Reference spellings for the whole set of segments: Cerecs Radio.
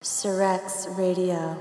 Cerecs Radio.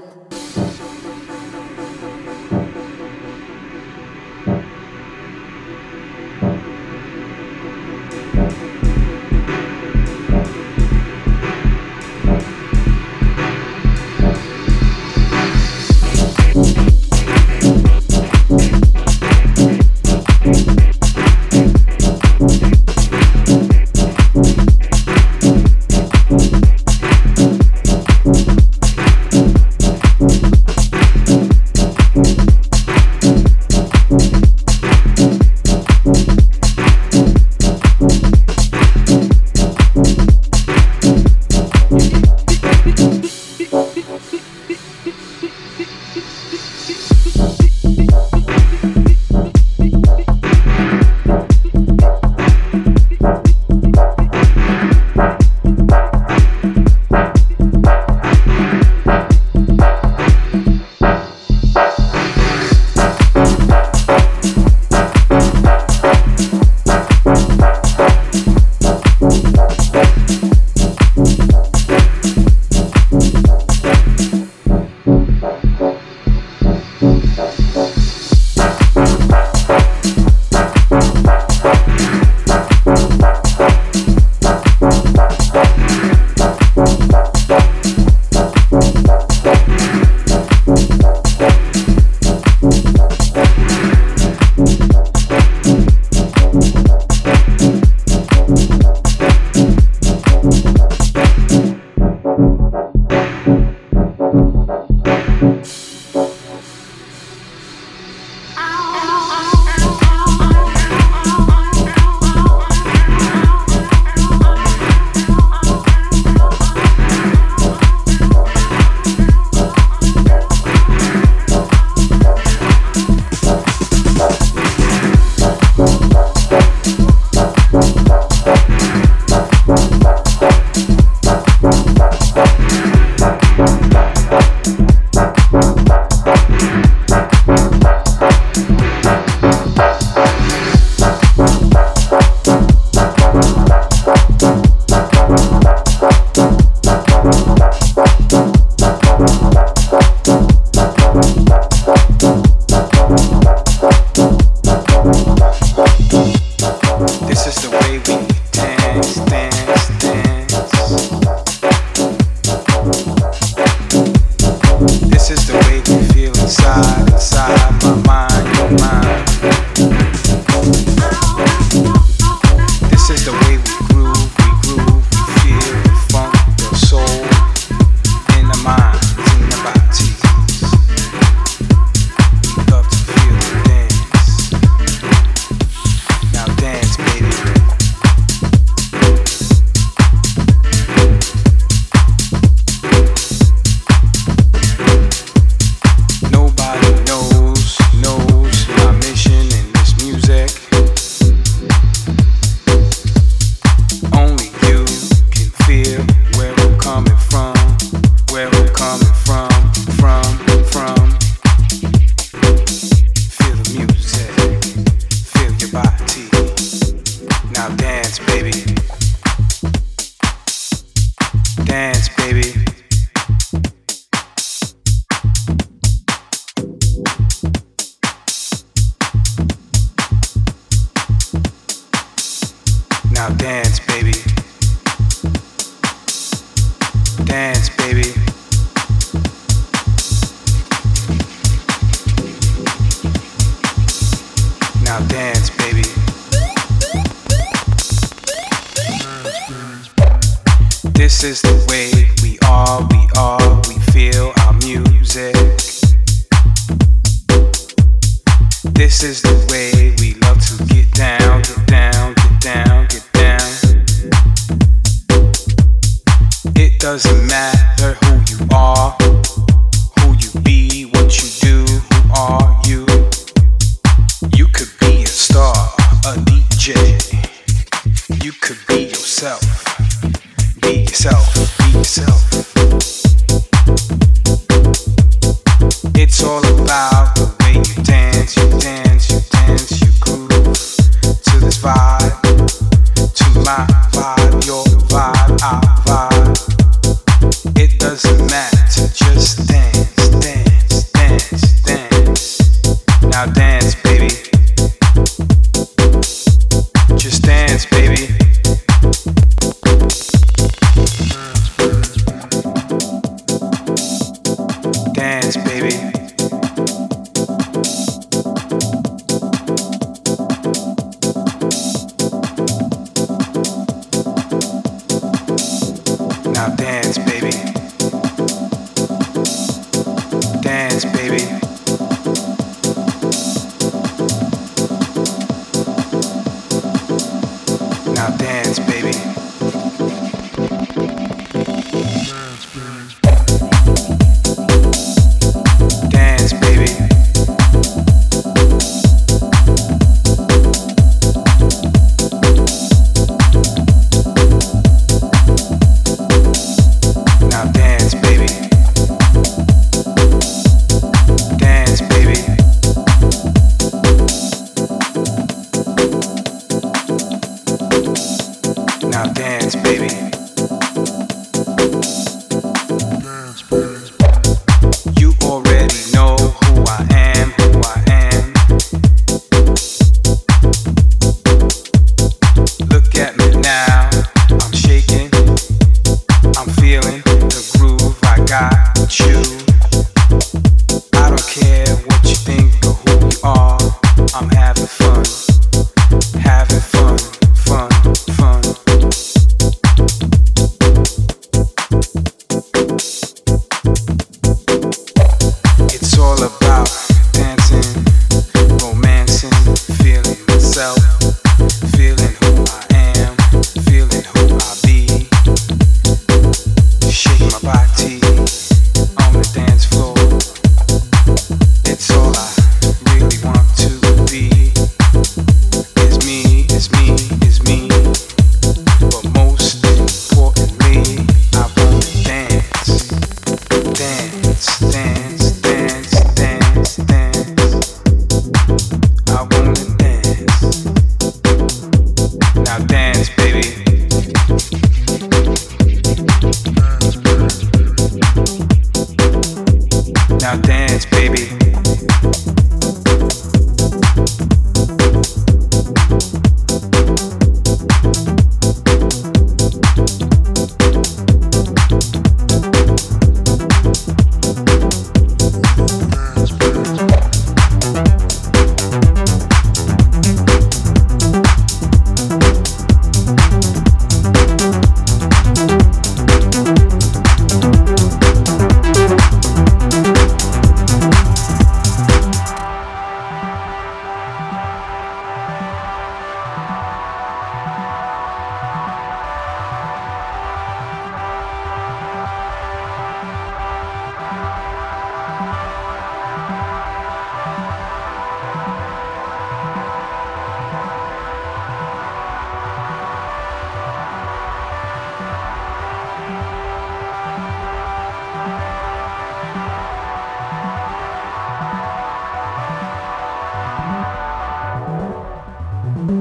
Vibe, your vibe, our vibe. It doesn't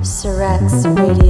Cerecs Radio.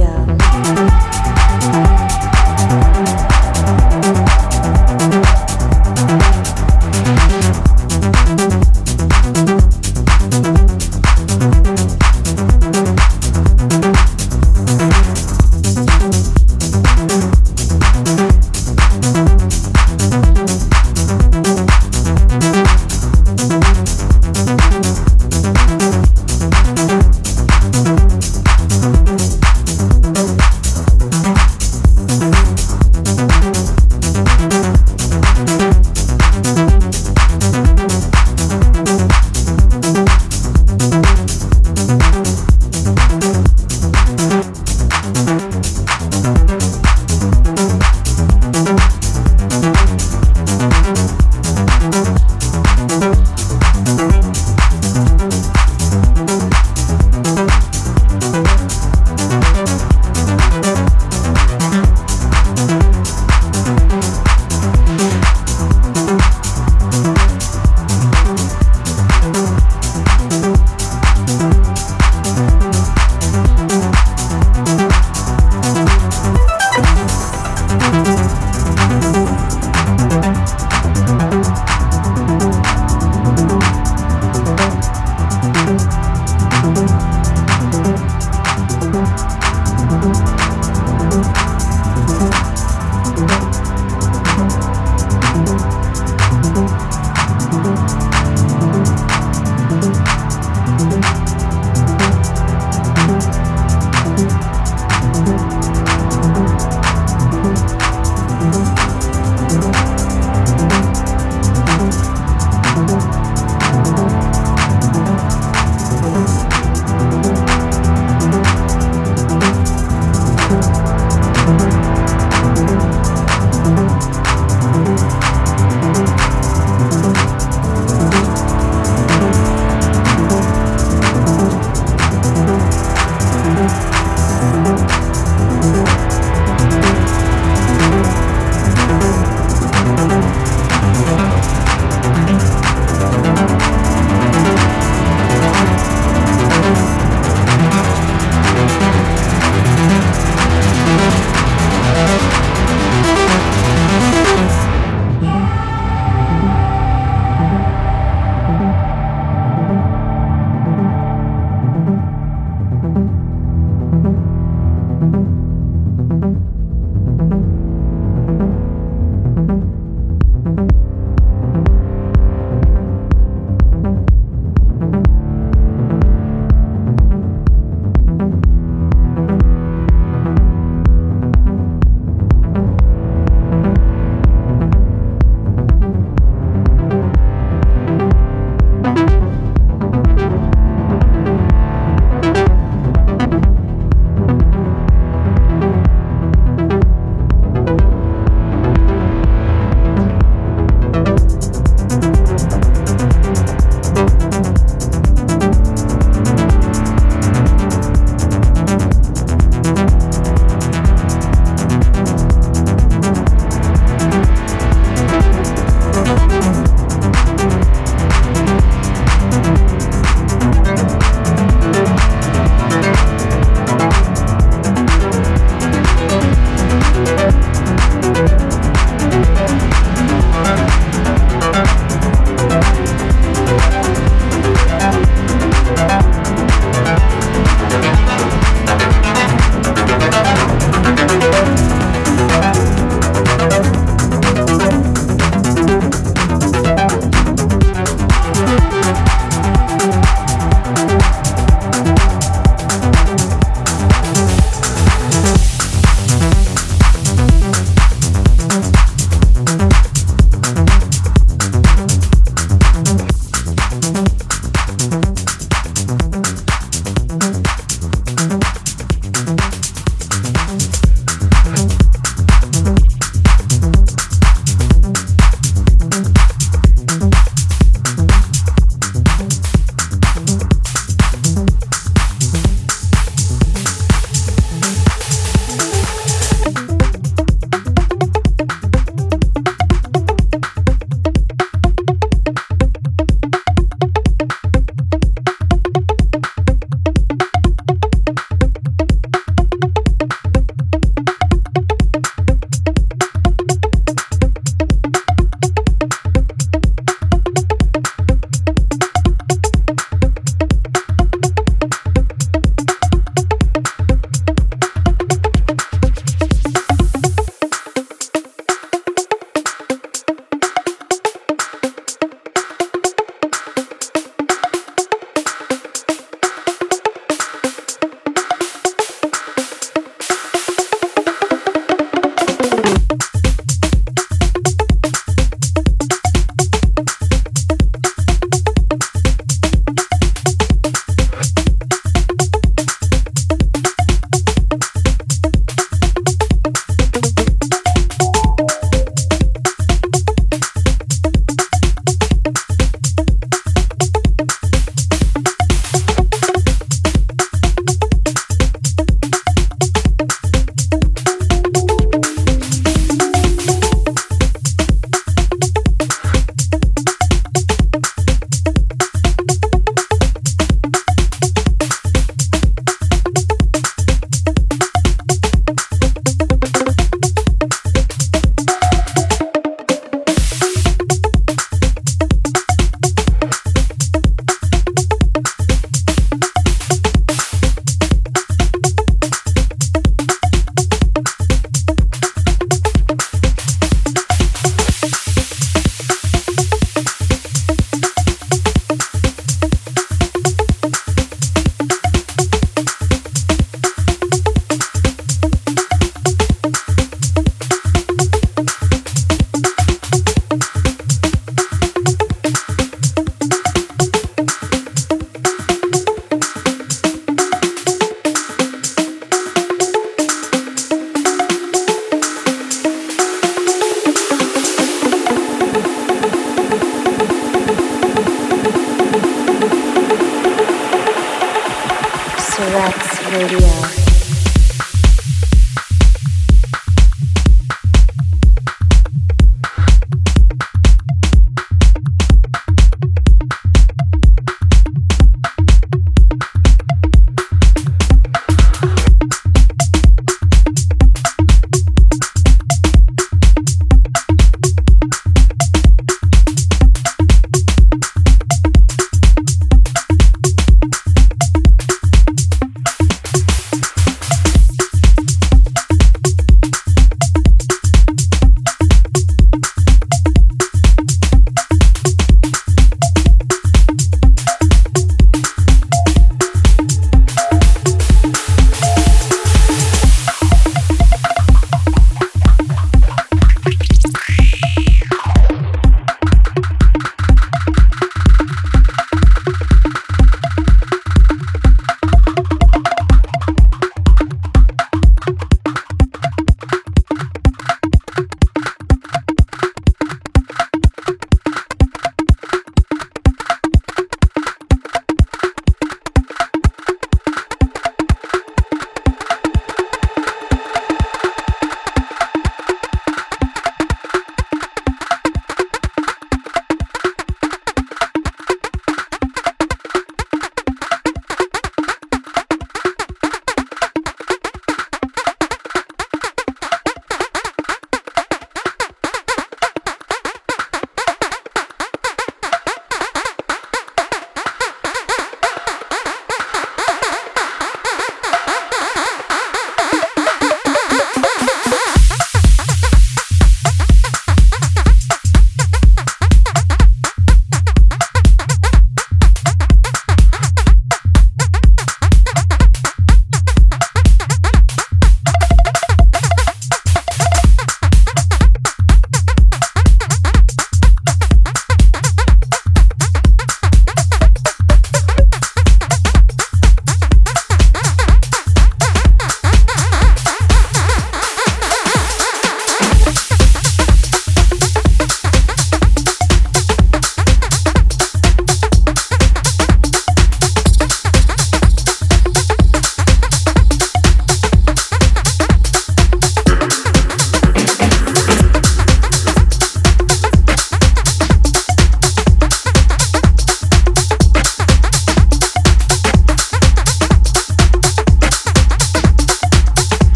Radio.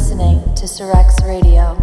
listening to Cerecs Radio.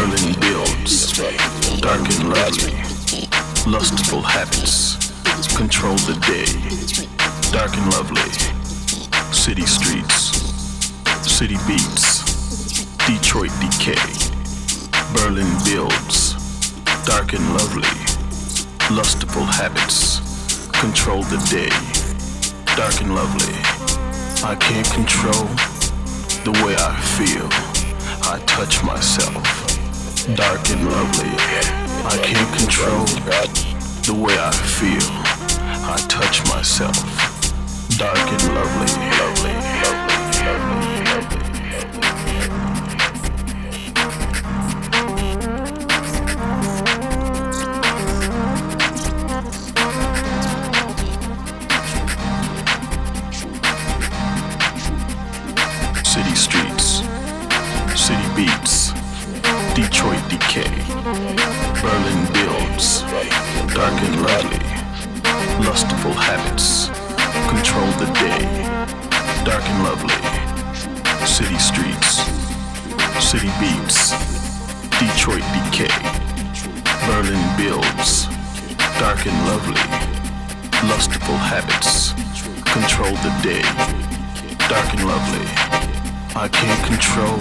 whirling builds, darkened ladly, lustful habits, control the day, dark and lovely, city streets, city beats, Detroit decay, Berlin builds, dark and lovely, lustful habits, control the day, dark and lovely. I can't control the way I feel, I touch myself, dark and lovely. I can't control the way I feel, I touch myself, dark and lovely, lovely, lovely, lovely, lovely. City streets, city beats, Detroit decay, Berlin builds, dark and lovely, lustful habits, control the day, dark and lovely, city streets, city beats, Detroit decay, Berlin builds, dark and lovely, lustful habits, control the day, dark and lovely. I can't control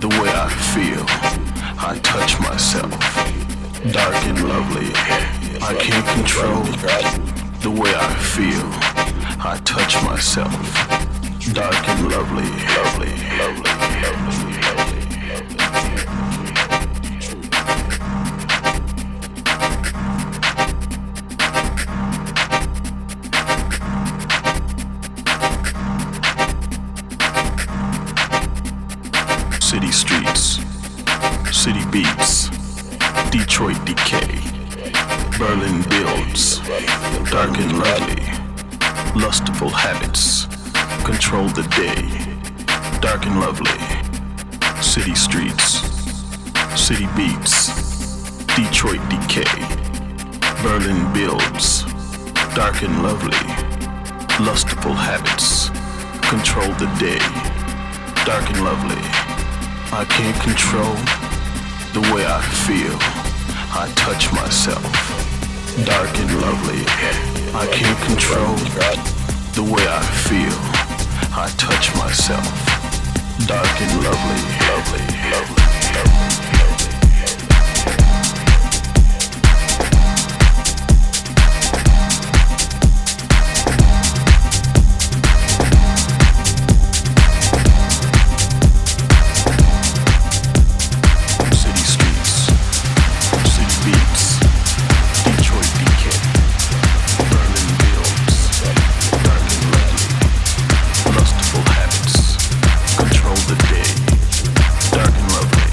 the way I feel, I touch myself, dark and lovely. I can't control the way I feel, I touch myself, dark and lovely, lovely, lovely, lovely. City streets, city beats, Detroit decay, Berlin builds, dark and lovely, lustful habits, control the day, dark and lovely, city streets, city beats, Detroit decay, Berlin builds, dark and lovely, lustful habits, control the day, dark and lovely. I can't control the way I feel, I touch myself, dark and lovely. I can't control the way I feel, I touch myself, dark and lovely, lovely, lovely, lovely, lovely. Dark and lovely.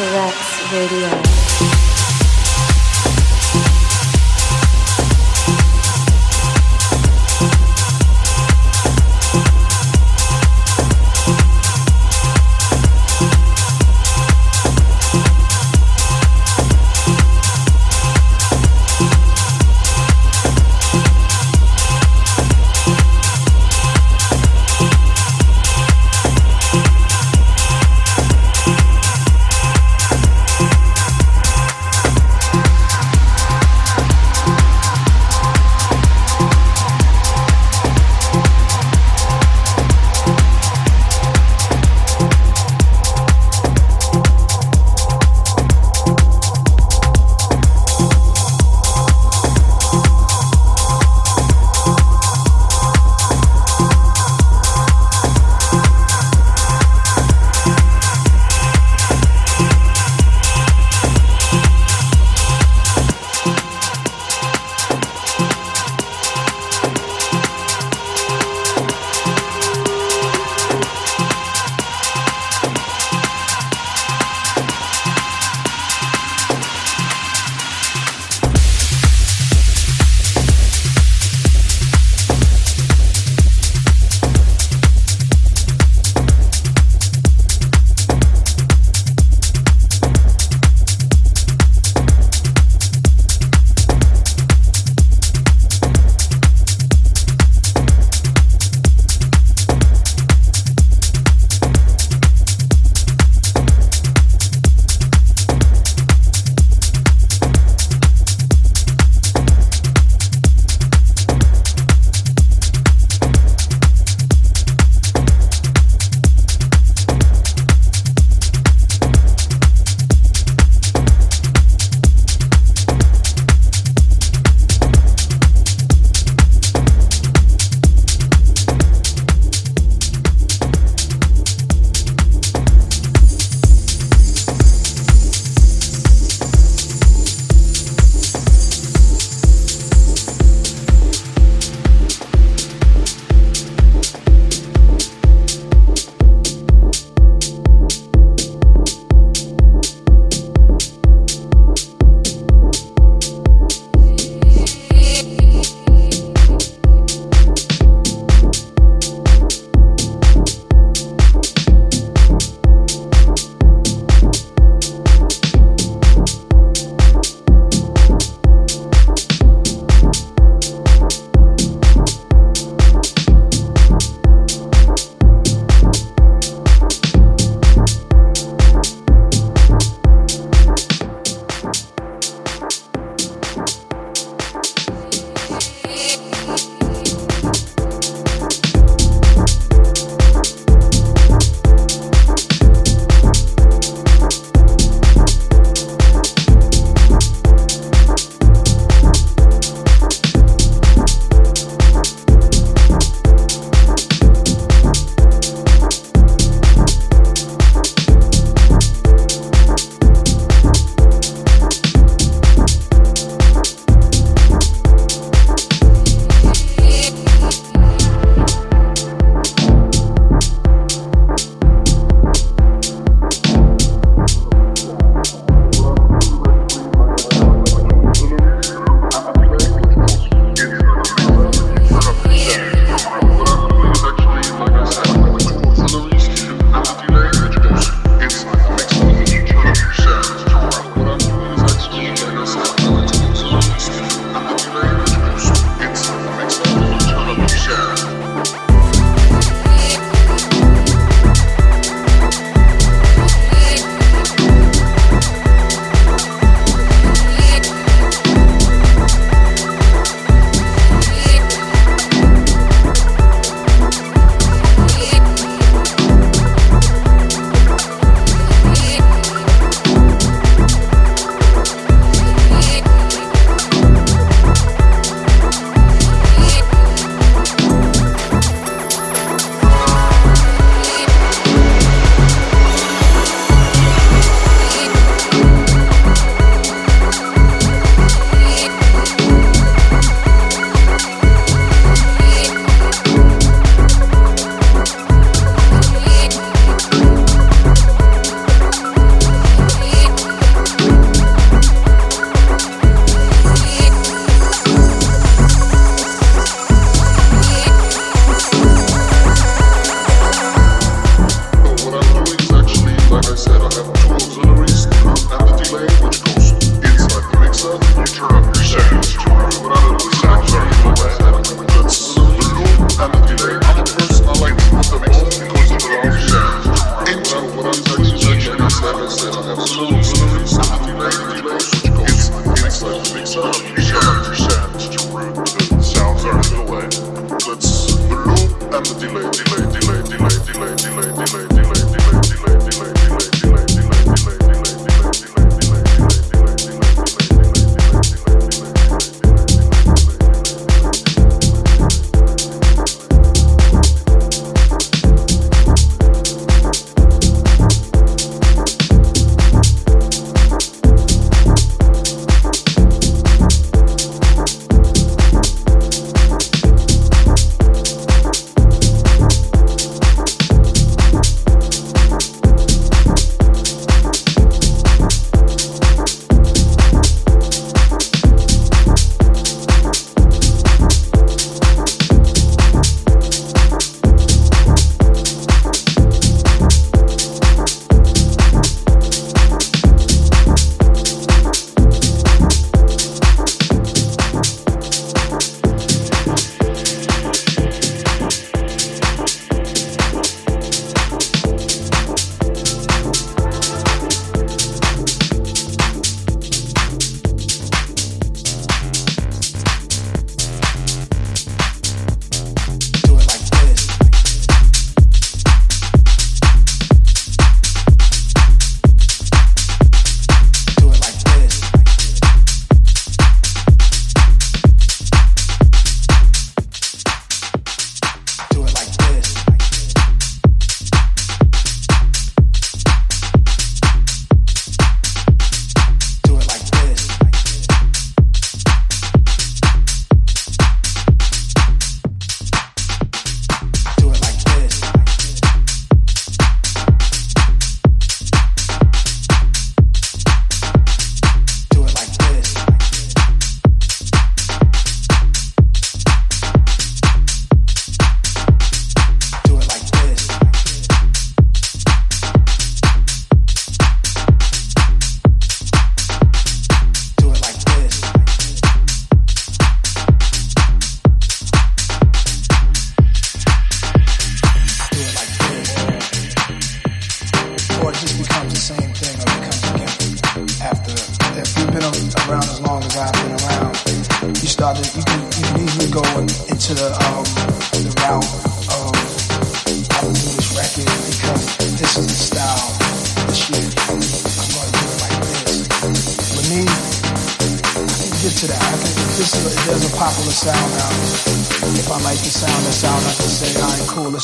Cerecs Radio.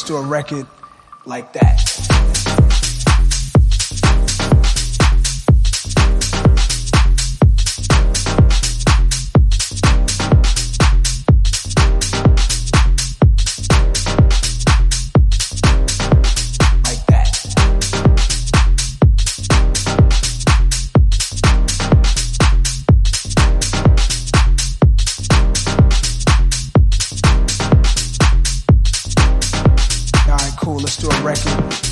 To a record like that. Let's do a record.